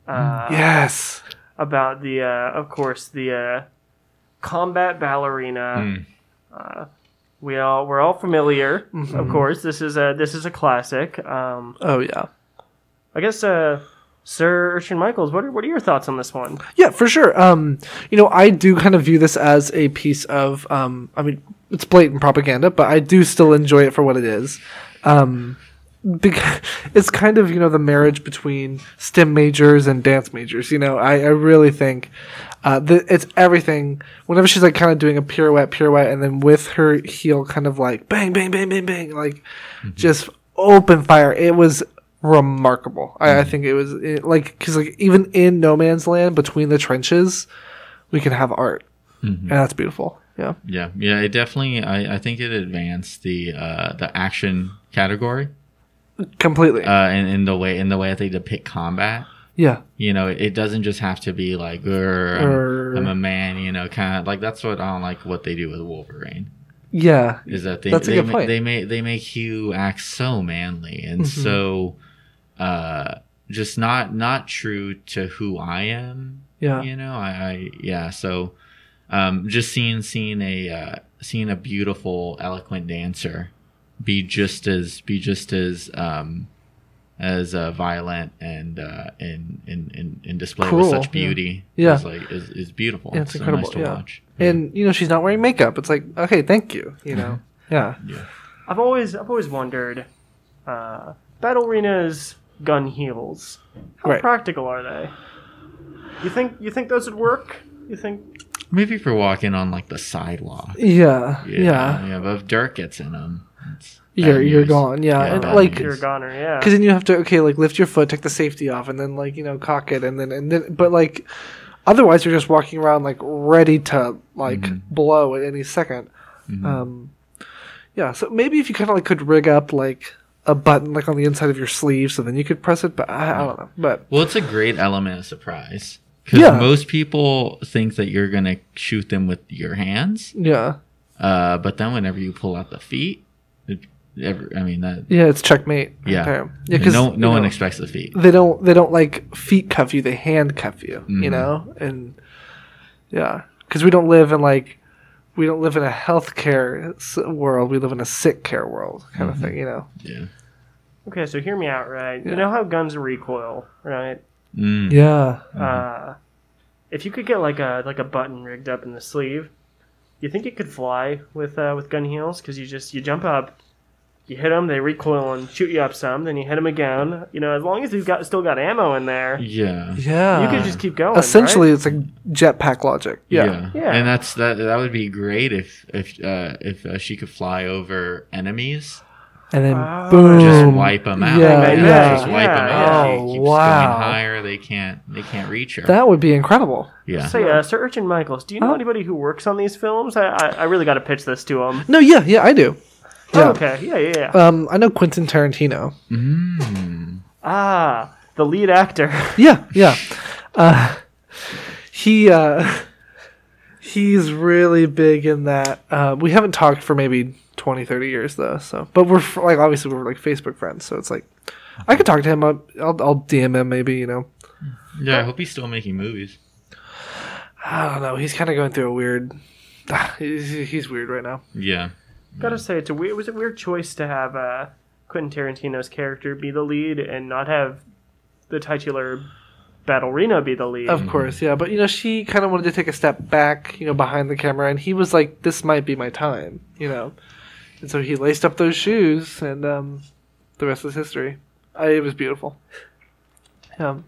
Uh, yes. About the, uh, of course, the uh, combat ballerina. Mm. Uh, we all we're all familiar, mm-hmm. of course. This is a this is a classic. Um, oh yeah, I guess uh, Sir Urchin Michaels. What are what are your thoughts on this one? Yeah, for sure. Um, you know, I do kind of view this as a piece of. Um, I mean, it's blatant propaganda, but I do still enjoy it for what it is. Um, because it's kind of, you know, the marriage between STEM majors and dance majors. You know, I, I really think uh, that it's everything. Whenever she's like kind of doing a pirouette, pirouette, and then with her heel kind of like bang, bang, bang, bang, bang, like mm-hmm. just open fire. It was remarkable. Mm-hmm. I, I think it was it, like, because like even in no man's land between the trenches, we can have art, mm-hmm. and that's beautiful. Yeah, yeah, yeah. It definitely. I, I think it advanced the uh, the action category. Completely. Uh, and in the way in the way that they depict combat. Yeah. You know, it, it doesn't just have to be like, I'm, I'm a man, you know, kind of like that's what I don't like what they do with Wolverine. Yeah. Is that they that's they, a good ma- point. they make they make Hugh act so manly and mm-hmm. so uh, just not not true to who I am. Yeah. You know, I, I yeah, so um, just seeing seeing a uh, seeing a beautiful, eloquent dancer be just as be just as um as uh, violent and uh in in in display cool. with such beauty yeah, yeah. is like is, is beautiful yeah, it's, it's incredible so nice to yeah. watch yeah. And you know she's not wearing makeup, it's like okay thank you you know yeah. yeah I've always I've always wondered uh Battle Arena's gun heels how right. practical are they? You think you think those would work? You think Maybe for walking on like the sidewalk. Yeah, yeah, yeah. yeah but if dirt gets in them, it's you're you're news. gone. Yeah, yeah and like news. you're a goner. Yeah, because then you have to okay, like lift your foot, take the safety off, and then like you know cock it, and then and then but like otherwise you're just walking around like ready to like mm-hmm. blow at any second. Mm-hmm. Um, yeah, so maybe if you kind of like could rig up like a button like on the inside of your sleeve, so then you could press it. But I, I don't know. But well, it's a great element of surprise. Because yeah. most people think that you're going to shoot them with your hands. Yeah. Uh, but then whenever you pull out the feet, it, every, I mean that. Yeah, it's checkmate. Yeah. Okay. Yeah, because no, no one know, expects the feet. They don't. They don't like feet cuff you. They hand cuff you. Mm-hmm. You know, and yeah, because we don't live in like we don't live in a healthcare world. We live in a sick care world, kind mm-hmm. of thing. You know. Yeah. Okay, so hear me out, right? Yeah. You know how guns recoil, right? Mm. Yeah. Uh, if you could get like a like a button rigged up in the sleeve, you think it could fly with uh, with gun heels? Because you just you jump up, you hit them, they recoil and shoot you up some. Then you hit them again. You know, as long as you've got still got ammo in there. Yeah. Yeah. You could just keep going. Essentially, right? It's like jetpack logic. Yeah. yeah. Yeah. And that's that. That would be great if if uh, if uh, she could fly over enemies. And then, oh, boom. Just wipe them out. Yeah, yeah. yeah. Just wipe yeah. them out. Oh, she keeps wow. going higher. They can't, they can't reach her. That would be incredible. Yeah. Say, so, uh, Sir Urchin Michaels, do you know oh. anybody who works on these films? I I, I really got to pitch this to him. No, yeah, yeah, I do. Oh, yeah. Okay, yeah, yeah, yeah. Um, I know Quentin Tarantino. Mm. Ah, the lead actor. yeah, yeah. Uh, he... Uh, He's really big in that. Uh, we haven't talked for maybe twenty, thirty years though. So, but we're f- like obviously we're like Facebook friends. So it's like I could talk to him. I'll I'll, I'll D M him maybe. You know. Yeah, I hope he's still making movies. I don't know. He's kind of going through a weird. he's, he's weird right now. Yeah. Gotta say it's a weird. It was a weird choice to have uh, Quentin Tarantino's character be the lead and not have the titular Battle Arena be the lead. Of course, yeah. But, you know, she kind of wanted to take a step back, you know, behind the camera. And he was like, this might be my time, you know. And so he laced up those shoes, and um, the rest was history. I, it was beautiful. Um,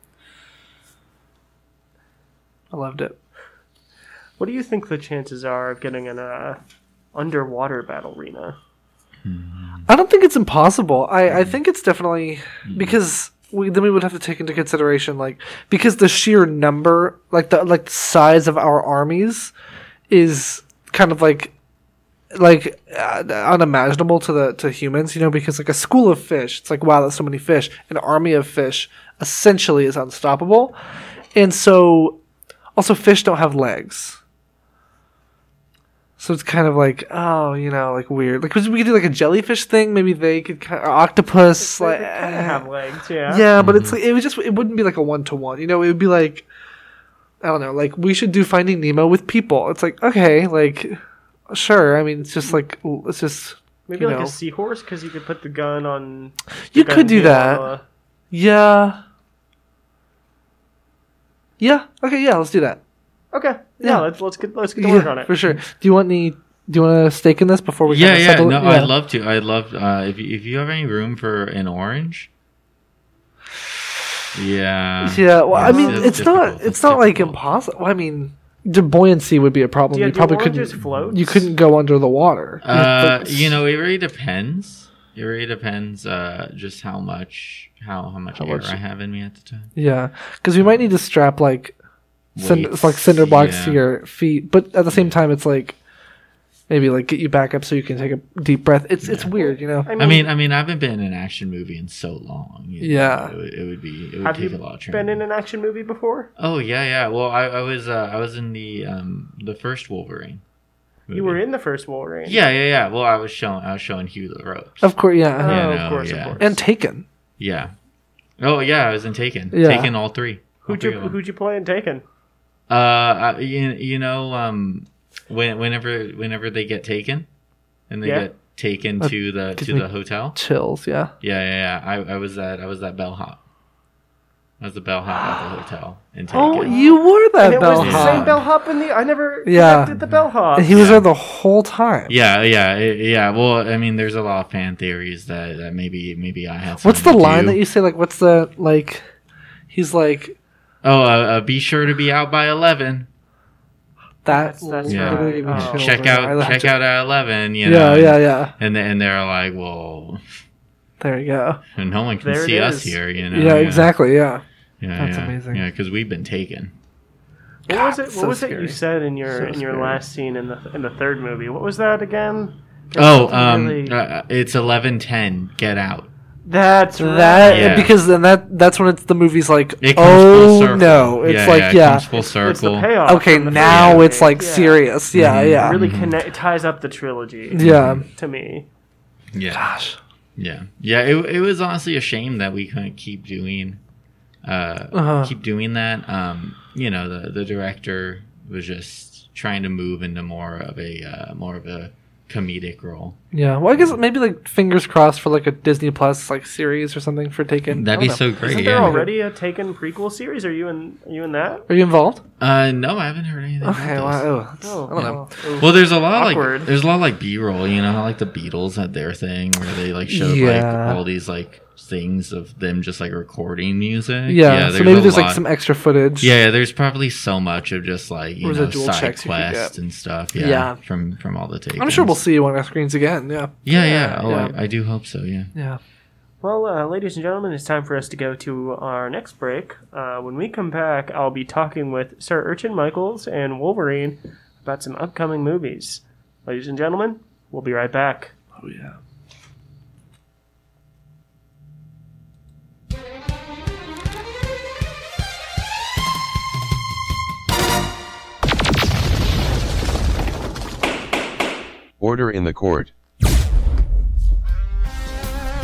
I loved it. What do you think the chances are of getting an uh, underwater Battle Arena? Mm-hmm. I don't think it's impossible. I, mm-hmm. I think it's definitely... Because... We, then we would have to take into consideration, like, because the sheer number, like the like the size of our armies, is kind of like, like uh, unimaginable to the to humans, you know. Because like a school of fish, it's like wow, that's so many fish. An army of fish essentially is unstoppable, and so also fish don't have legs. So it's kind of like, oh, you know, like weird. Like, we could do like a jellyfish thing. Maybe they could, kind of, or octopus. They like, could kind of have legs, yeah. Yeah, mm-hmm. but it's like, it would just, it wouldn't be like a one-to-one. You know, it would be like, I don't know, like we should do Finding Nemo with people. It's like, okay, like, sure. I mean, it's just like, it's just, maybe you like know. A seahorse because you could put the gun on. The you gun could do that. A... Yeah. Yeah. Okay, yeah, let's do that. Okay. Yeah, yeah, let's let's get let's get to work yeah, on it for sure. Do you want any? Do you want a stake in this before we? Yeah, yeah. Settle? No, yeah. I'd love to. I'd love uh, if you, if you have any room for an orange. Yeah. Yeah. Well, I mean, it's, it's not it's, it's not difficult. Like impossible. Well, I mean, the buoyancy would be a problem. Yeah, you probably couldn't float. You couldn't go under the water. Uh, like, you know, it really depends. It really depends uh, just how much how how much how air much, I have in me at the time. Yeah, because we might need to strap like. Cinder, it's like cinder blocks yeah. to your feet, but at the same time, it's like maybe like get you back up so you can take a deep breath. It's yeah. it's weird, you know. I mean, I mean, I mean, I haven't been in an action movie in so long. You know? Yeah, it would, it would be. It would Have take you a lot of training. Been in an action movie before? Oh yeah, yeah. Well, I, I was uh, I was in the um, the first Wolverine. Movie. You were in the first Wolverine. Yeah, yeah, yeah. Well, I was showing I was showing Hugh the ropes. Of course, yeah. Oh, yeah, no, of course, yeah. of course. And Taken. Yeah. Oh yeah, I was in Taken. Yeah. Taken all three. Who'd all you three Who'd you play in Taken? Uh, I, you, you know, um, when, whenever whenever they get taken, and they yeah. get taken uh, to the to the hotel, chills. Yeah, yeah, yeah. yeah. I, I was that I was that bellhop. I was the bellhop at the hotel. And oh, it. you were that and bellhop. It was the same bellhop in the. I never yeah. connected the bellhop. And he was yeah. there the whole time. Yeah, yeah, yeah. Well, I mean, there's a lot of fan theories that, that maybe maybe I had. What's the line do. that you say? Like, what's the like? He's like. Oh, uh, uh, be sure to be out by eleven. That that's, that's yeah. right. Yeah. Check over. out check to... out our eleven, you know. Yeah, yeah, yeah. And and they're like, well, there you go. And no one can there see us here, you know. Yeah, yeah. exactly. Yeah, yeah, that's yeah. amazing. Yeah, because we've been taken. What God, was it? What so was scary. it you said in your so in your scary. last scene in the in the third movie? What was that again? Or oh, um, really... uh, it's eleven ten. Get out. That's that yeah. because then that that's when it's the movie's like it comes oh full no it's yeah, like yeah, it yeah. Comes full circle. It's the payoff okay now movie. it's like yeah. serious yeah mm-hmm. yeah it really mm-hmm. connect, it ties up the trilogy yeah to me yeah gosh yeah yeah it it was honestly a shame that we couldn't keep doing uh uh-huh. keep doing that um you know the the director was just trying to move into more of a uh, more of a comedic role. Yeah, well, I guess maybe like fingers crossed for like a Disney Plus like series or something for Taken. That'd be know. so great. Isn't there yeah. already a Taken prequel series? Are you in? Are you in that? Are you involved? Uh, no, I haven't heard anything. Okay, about well, this. Oh, I don't yeah. know. Well, well, there's a lot awkward. like there's a lot like B-roll. You know, how like the Beatles had their thing where they like showed yeah. like all these like things of them just like recording music. Yeah, yeah so maybe there's lot. like some extra footage. Yeah, there's probably so much of just like you know side quests and stuff. Yeah, yeah, from from all the Takens. I'm sure we'll see you on our screens again. Yeah, yeah, yeah. yeah. Oh, yeah. I, I do hope so. Yeah, yeah. Well, uh, ladies and gentlemen, it's time for us to go to our next break. Uh, when we come back, I'll be talking with Sir Urchin Michaels and Wolverine about some upcoming movies. Ladies and gentlemen, we'll be right back. Oh yeah. Order in the court.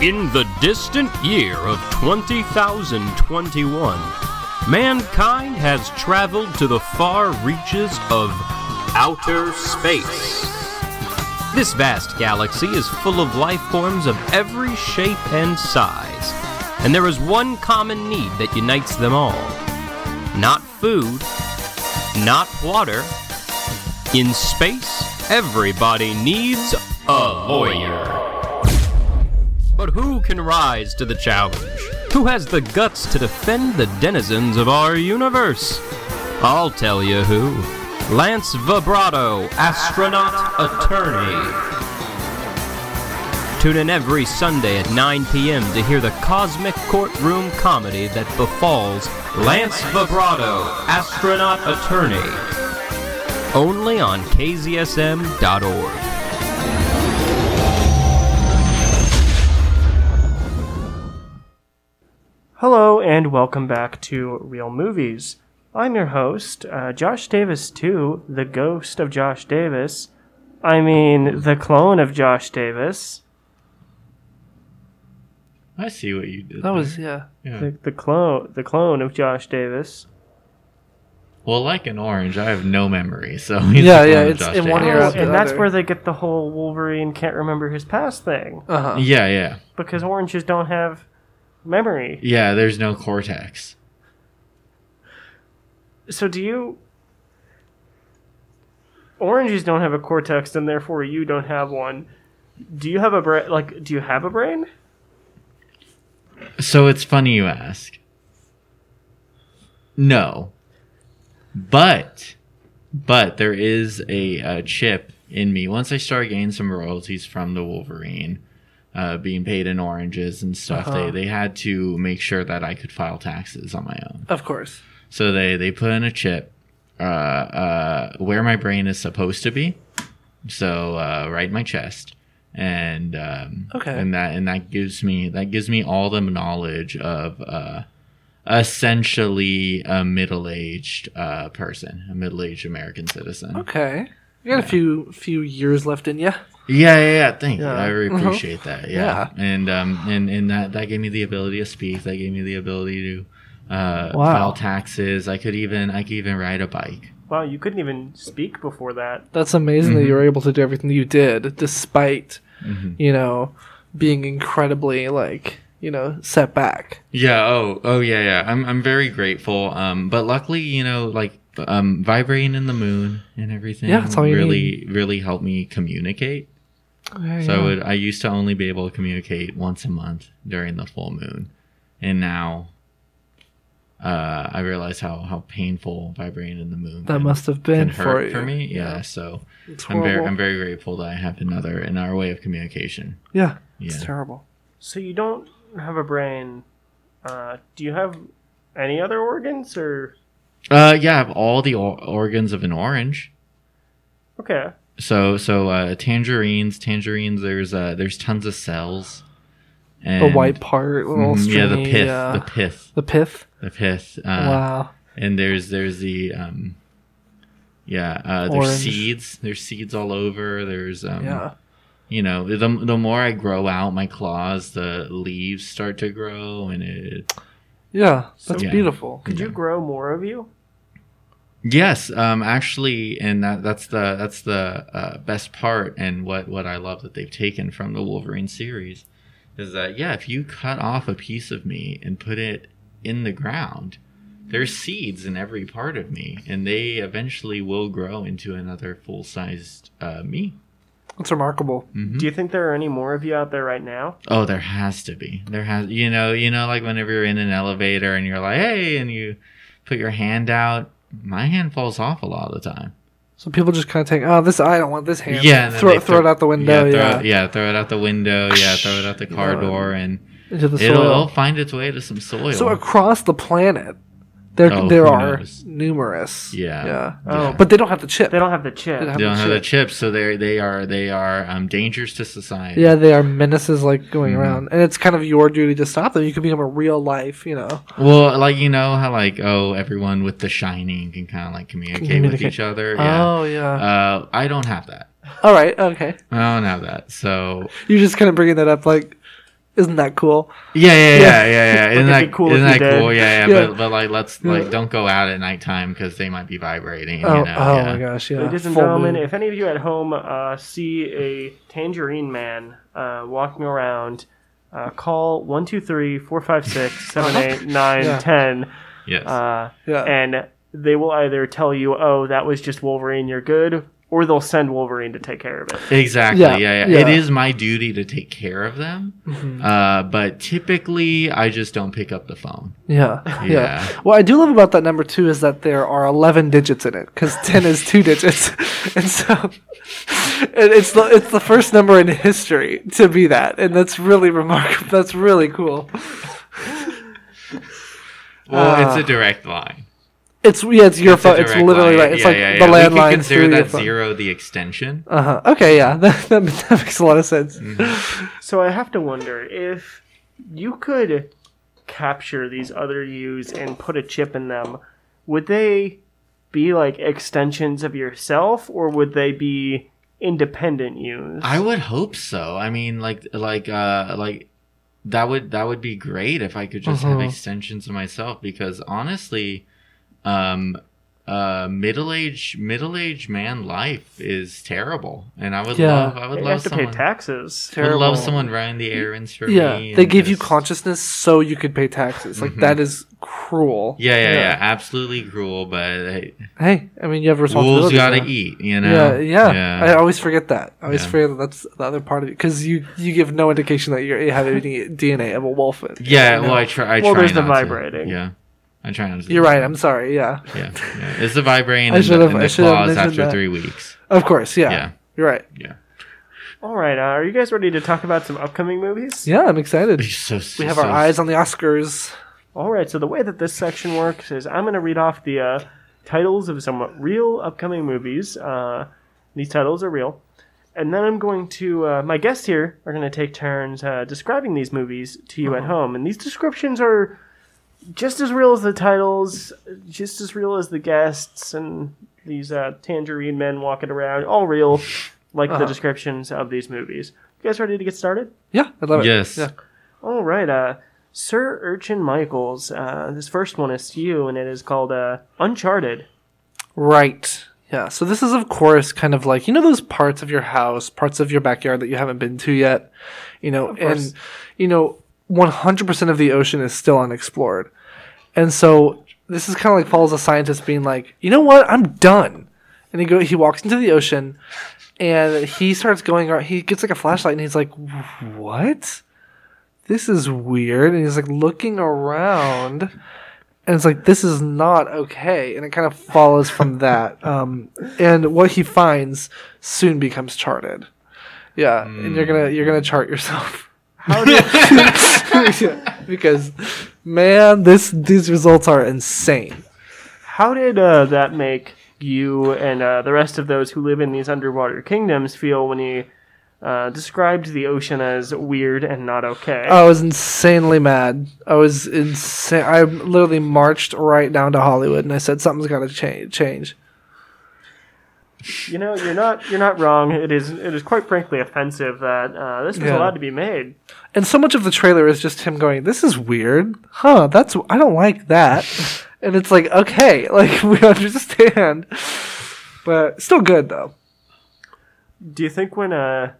In the distant year of twenty thousand twenty-one, mankind has traveled to the far reaches of outer space. This vast galaxy is full of life forms of every shape and size, and there is one common need that unites them all. Not food, not water. In space, everybody needs a lawyer. But who can rise to the challenge? Who has the guts to defend the denizens of our universe? I'll tell you who. Lance Vibrato, Astronaut Attorney. Tune in every Sunday at nine p.m. to hear the cosmic courtroom comedy that befalls Lance Vibrato, Astronaut Attorney. Only on K Z S M dot org. Hello and welcome back to Real Movies. I'm your host, uh, Josh Davis the second, the ghost of Josh Davis. I mean, the clone of Josh Davis. I see what you did. That there. was yeah. yeah. The, the clone, the clone of Josh Davis. Well, like an orange, I have no memory, so he's yeah, yeah, it's in one ear, and that's other. Where they get the whole Wolverine can't remember his past thing. Uh-huh. Yeah, yeah, because oranges don't have memory. Yeah, there's no cortex. So do you? Oranges don't have a cortex, and therefore you don't have one. Do you have a brain? Like, do you have a brain? So it's funny you ask. No. But, but there is a, a chip in me. Once I start getting some royalties from the Wolverine, uh, being paid in oranges and stuff, uh-huh. they, they had to make sure that I could file taxes on my own. Of course. So they, they put in a chip uh, uh, where my brain is supposed to be. So uh, right in my chest. And um, okay. and that and that gives me that gives me all the knowledge of uh essentially a middle-aged uh person a middle-aged American citizen. Okay, you got yeah. a few few years left in you. yeah yeah yeah thank yeah. you I really appreciate mm-hmm. that yeah. yeah and um and and that that gave me the ability to speak. That gave me the ability to uh wow. file taxes. I could even I could even ride a bike. Wow, you couldn't even speak before that. That's amazing. Mm-hmm. That you were able to do everything you did despite mm-hmm. you know being incredibly like you know, set back. Yeah. Oh, oh yeah. Yeah. I'm, I'm very grateful. Um, but luckily, you know, like, um, vibrating in the moon and everything yeah, that's all you really, need. really helped me communicate. Okay, so yeah. I would, I used to only be able to communicate once a month during the full moon. And now uh, I realized how, how painful vibrating in the moon that can, must have been for, for me. Yeah, yeah. So I'm very I'm very grateful that I have another in our way of communication. Yeah, yeah. It's terrible. So you don't have a brain. Uh, do you have any other organs or? Uh, yeah, I have all the or- organs of an orange. Okay. So so uh, tangerines, tangerines. There's uh, there's tons of cells. And the white part, little mm, yeah, the pith, uh, the pith, the pith, the pith. Uh, wow. And there's there's the um, yeah, uh, there's orange. seeds. There's seeds all over. There's um, yeah. You know, the the more I grow out my claws, the leaves start to grow, and it. Yeah, that's yeah. beautiful. Could yeah. you grow more of you? Yes, um, actually, and that, that's the that's the uh, best part, and what, what I love that they've taken from the Wolverine series is that yeah, if you cut off a piece of me and put it in the ground, there's seeds in every part of me, and they eventually will grow into another full-sized uh, me. That's remarkable. Mm-hmm. Do you think there are any more of you out there right now? Oh, there has to be. There has, you know, you know, like whenever you're in an elevator and you're like, hey, and you put your hand out. My hand falls off a lot of the time. So people just kind of take, oh, this I don't want this hand. Yeah, and throw, throw, throw it out the window. Yeah, throw, yeah. It, yeah, throw it out the window. Yeah, throw it out the car yeah. door, and into the soil. It'll find its way to some soil. So across the planet, there oh, there are knows? numerous. Yeah. yeah. Oh, yeah. But they don't have the chip. They don't have the chip. They don't have, they don't the, have chip. the chip, so they they are they are um, dangers to society. Yeah, they are menaces, like going mm-hmm. around, and it's kind of your duty to stop them. You could become a real life, you know. Well, like you know how like oh everyone with The Shining can kind of like communicate, communicate with each other. Yeah. Oh yeah. Uh, I don't have that. All right. Okay. I don't have that. So you're just kind of bringing that up, like. Isn't that cool? Yeah, yeah, yeah, yeah, yeah. Isn't that cool? Isn't that cool? Yeah, yeah. yeah. But, but like, let's like, don't go out at nighttime because they might be vibrating. Oh, you know? oh yeah. my gosh! Yeah. Ladies and gentlemen, if any of you at home uh, see a tangerine man uh, walking around, uh, call one two three four five six seven eight nine yeah. ten. Yes. Uh, yeah. And they will either tell you, "Oh, that was just Wolverine. You're good." Or they'll send Wolverine to take care of it. Exactly. Yeah, yeah. yeah. yeah. It is my duty to take care of them. Mm-hmm. Uh, but typically, I just don't pick up the phone. Yeah. Yeah. yeah. What I do love about that number two is that there are eleven digits in it, because ten is two digits, and so and it's the it's the first number in history to be that, and that's really remarkable. That's really cool. Well, uh, it's a direct line. It's yeah, it's your phone. It's literally line. Like it's yeah, like yeah, yeah. the landline. We can consider that zero the extension. Uh huh. Okay, yeah, that, that that makes a lot of sense. Mm-hmm. So I have to wonder if you could capture these other yous and put a chip in them. Would they be like extensions of yourself, or would they be independent yous? I would hope so. I mean, like like uh like that would that would be great if I could just uh-huh. have extensions of myself, because honestly. Um, uh, middle age, middle age man life is terrible, and I would yeah. love, I would they love have to someone, pay taxes. I would love someone running the errands for yeah. me. Yeah, they give just... you consciousness so you could pay taxes. Like mm-hmm. that is cruel. Yeah, yeah, yeah, yeah, absolutely cruel. But hey, I mean, you have responsibility. Wolves gotta now. eat, you know. Yeah, yeah, yeah. I always forget that. I always yeah. forget that that's the other part of it, because you you give no indication that you have any D N A of a wolf. In, yeah, you know? well, I try. I well, try there's not the vibrating. To, yeah. I try not to. You're right. I'm sorry. Yeah. Yeah. yeah. It's the vibrating in the, in the claws after that. three weeks. Of course. Yeah. yeah. You're right. Yeah. All right. Uh, are you guys ready to talk about some upcoming movies? Yeah, I'm excited. So, so, we have so, our so. eyes on the Oscars. All right. So the way that this section works is I'm going to read off the uh, titles of some real upcoming movies. Uh, these titles are real. And then I'm going to, uh, my guests here are going to take turns uh, describing these movies to you mm-hmm. at home. And these descriptions are... just as real as the titles, just as real as the guests and these uh, tangerine men walking around. All real, like uh-huh. the descriptions of these movies. You guys ready to get started? Yeah, I love yes. it. Yes. Yeah. All right. Uh, Sir Urchin Michaels. Uh, this first one is to you, and it is called uh, Uncharted. Right. Yeah. So this is, of course, kind of like, you know, those parts of your house, parts of your backyard that you haven't been to yet, you know, and, you know, one hundred percent of the ocean is still unexplored. And so this is kind of like follows a scientist being like, you know what? I'm done. And he go, he walks into the ocean and he starts going around. He gets like a flashlight and he's like, what? This is weird. And he's like looking around And it's like, this is not okay. And it kind of follows from that. Um, and what he finds soon becomes charted. Yeah. Mm. And you're gonna you're gonna chart yourself. How do you- because man, this these results are insane. How did uh, that make you and uh, the rest of those who live in these underwater kingdoms feel when he uh, described the ocean as weird and not okay? I was insanely mad. I was insane. I literally marched right down to Hollywood and I said, something's got to cha- change. You know, you're not you're not wrong. It is it is quite frankly offensive that uh, this was yeah. allowed to be made. And so much of the trailer is just him going, "This is weird, huh? That's I don't like that." And it's like, okay, like we understand, but still good though. Do you think when uh,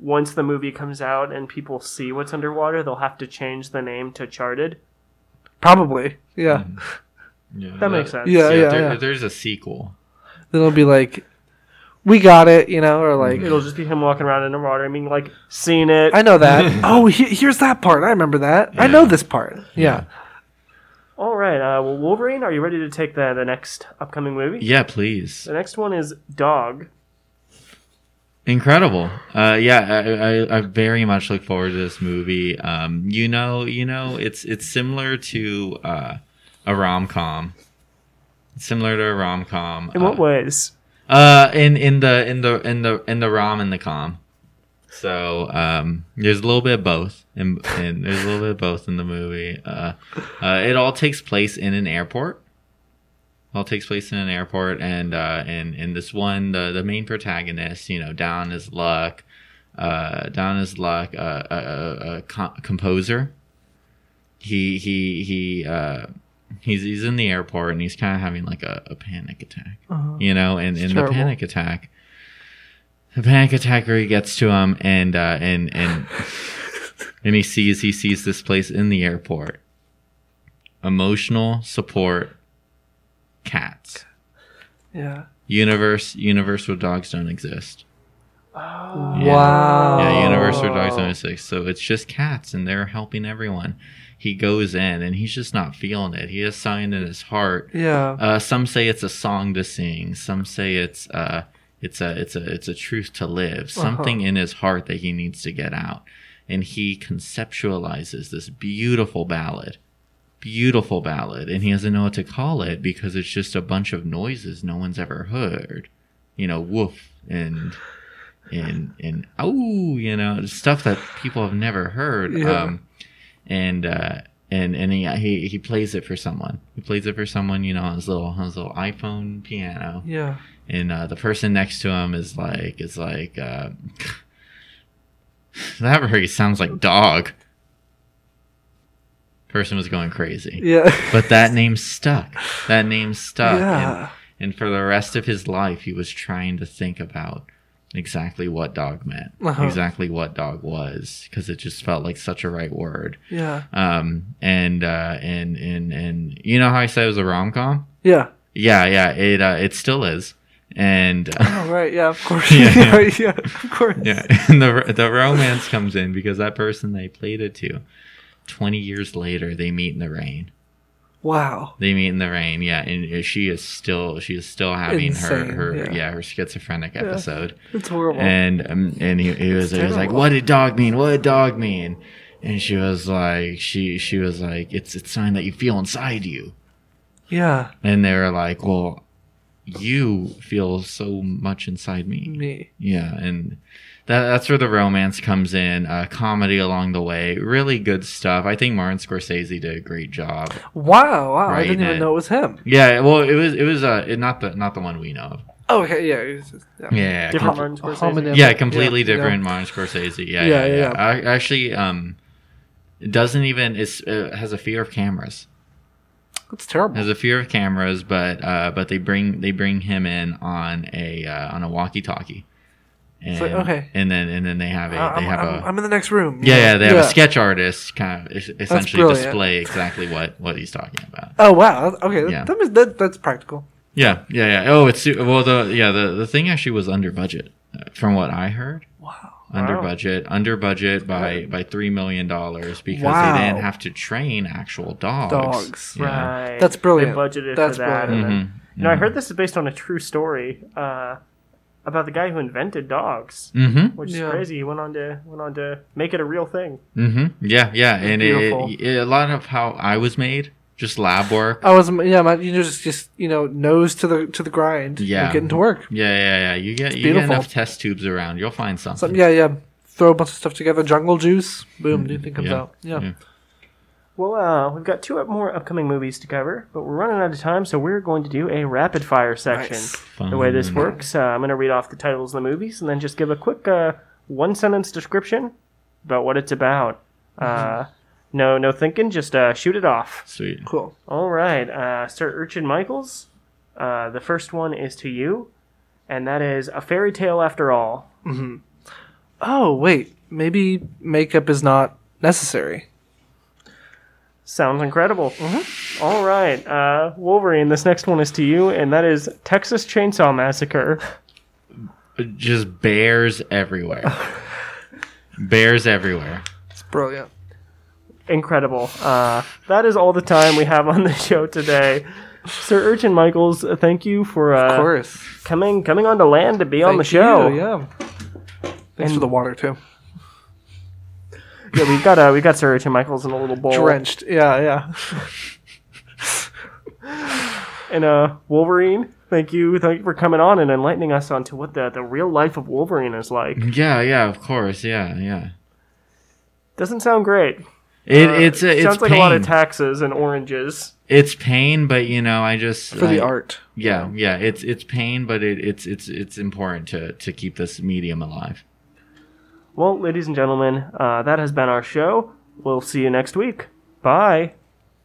once the movie comes out and people see what's underwater, they'll have to change the name to Charted? Probably, yeah. Mm. yeah that, that makes sense. Yeah, yeah, yeah, there, yeah. There's a sequel. It'll be like, we got it, you know, or like... It'll just be him walking around in the water. I mean, like, seen it. I know that. oh, he, here's that part. I remember that. Yeah. I know this part. Yeah. yeah. All right. Uh, well, Wolverine, are you ready to take the, the next upcoming movie? Yeah, please. The next one is Dog. Incredible. Uh, yeah, I, I, I very much look forward to this movie. Um, you know, you know, it's, it's similar to uh, a rom-com. Similar to a rom com. In what uh, ways? Uh, in, in the in the in the in the rom and the com. So um, there's a little bit of both, and there's a little bit of both in the movie. Uh, uh, it all takes place in an airport. It all takes place in an airport, and uh, and in this one, the the main protagonist, you know, down his luck, uh, down his luck, uh, a, a, a com- composer. He he he. Uh, He's he's in the airport and he's kind of having like a, a panic attack, uh-huh. you know, and, and the panic attack, the panic attack really gets to him and uh, and and and he sees he sees this place in the airport, emotional support, cats, yeah, universe universe where dogs don't exist. Oh yeah. wow, yeah, universe where dogs don't exist. So it's just cats and they're helping everyone. He goes in and he's just not feeling it. He has something in his heart. Yeah. Uh, some say it's a song to sing. Some say it's uh, it's a it's a it's a truth to live. Something uh-huh. in his heart that he needs to get out. And he conceptualizes this beautiful ballad, beautiful ballad, and he doesn't know what to call it because it's just a bunch of noises no one's ever heard. You know, woof and and and oh, you know, stuff that people have never heard. Yeah. Um, And uh, and and he, he he plays it for someone. He plays it for someone, you know, on his little on his little iPhone piano. Yeah. And uh, the person next to him is like is like uh, that really sounds like dog. Person was going crazy. Yeah. But that name stuck. That name stuck. Yeah. And, and for the rest of his life, he was trying to think about exactly what dog meant, uh-huh. exactly what dog was, because it just felt like such a right word. Yeah. Um. And uh. And and and you know how I said it was a rom com. Yeah. Yeah. Yeah. It uh. It still is. And. Uh, oh right. Yeah. Of course. Yeah. yeah. Right, yeah of course. Yeah. And the the romance comes in because that person they played it to, twenty years later they meet in the rain. Wow. They meet in the rain, yeah, and she is still she is still having Insane, her, her yeah. yeah her schizophrenic yeah. episode. It's horrible. And um, and he, he was he was like, "What did dog mean? What did dog mean?" And she was like, she she was like, "It's it's something that you feel inside you." Yeah. And they were like, "Well, you feel so much inside me." Me. Yeah, and that that's where the romance comes in, uh, comedy along the way, really good stuff. I think Martin Scorsese did a great job. Wow, wow, I didn't even it. know it was him. Yeah, well, it was it was uh, it, not the not the one we know of. Oh, okay, yeah, it was, yeah, yeah, different com- Martin Scorsese. Yeah, completely yeah, different yeah. Martin Scorsese. Yeah, yeah, yeah. yeah. yeah. I, actually, um, it doesn't even it's, it has a fear of cameras. That's terrible. Has a fear of cameras, but uh, but they bring they bring him in on a uh, on a walkie-talkie. And, it's like, okay. and then and then they have a I'm, they have I'm, a I'm in the next room. Yeah, yeah, they have yeah. a sketch artist kind of essentially display exactly what, what he's talking about. Oh wow, okay, yeah. that, that, that that's practical. Yeah, yeah, yeah. Oh, it's well the yeah the, the thing actually was under budget from what I heard. Wow. Under wow. budget, under budget by, by three million dollars because wow. they didn't have to train actual dogs. Dogs, yeah. right. That's brilliant. They budgeted That's for that. Mm-hmm. Then, mm-hmm. Now, I heard this is based on a true story uh, about the guy who invented dogs, mm-hmm. which is yeah. crazy. He went on to went on to make it a real thing. Mm-hmm. Yeah, yeah. And it, it, it, a lot of how I was made. Just lab work. I was, yeah, man. You just, just, you know, nose to the to the grind. Yeah, and getting to work. Yeah, yeah, yeah. You get, you get enough test tubes around, you'll find something. Some, yeah, yeah. Throw a bunch of stuff together. Jungle Juice. Boom. Mm, new thing comes yeah, out. Yeah. yeah. Well, uh, we've got two more upcoming movies to cover, but we're running out of time, so we're going to do a rapid fire section. Nice. The way this works, uh, I'm going to read off the titles of the movies and then just give a quick uh, one sentence description about what it's about. Uh, No, no thinking. Just uh, shoot it off. Sweet. Cool. All right. Uh, Sir Urchin Michaels. Uh, the first one is to you, and that is a fairy tale after all. Mm-hmm. Oh wait, maybe makeup is not necessary. Sounds incredible. Mm-hmm. All right, uh, Wolverine. This next one is to you, and that is Texas Chainsaw Massacre. Just bears everywhere. Bears everywhere. It's brilliant. Incredible. Uh, that is all the time we have on the show today. Sir Urchin Michaels, thank you for uh, of course. coming coming on to land to be thank on the show. You, yeah. Thanks and for the water too. Yeah, we got uh, we got Sir Urchin Michaels in a little bowl. Drenched. Yeah, yeah. And uh, Wolverine, thank you, thank you for coming on and enlightening us onto what the the real life of Wolverine is like. Yeah, yeah, of course, yeah, yeah. Doesn't sound great. It uh, it's a, it's sounds like pain. A lot of taxes and oranges. It's pain, but you know, I just for I, the art. Yeah, yeah. It's it's pain, but it, it's it's it's important to to keep this medium alive. Well, ladies and gentlemen, uh, that has been our show. We'll see you next week. Bye.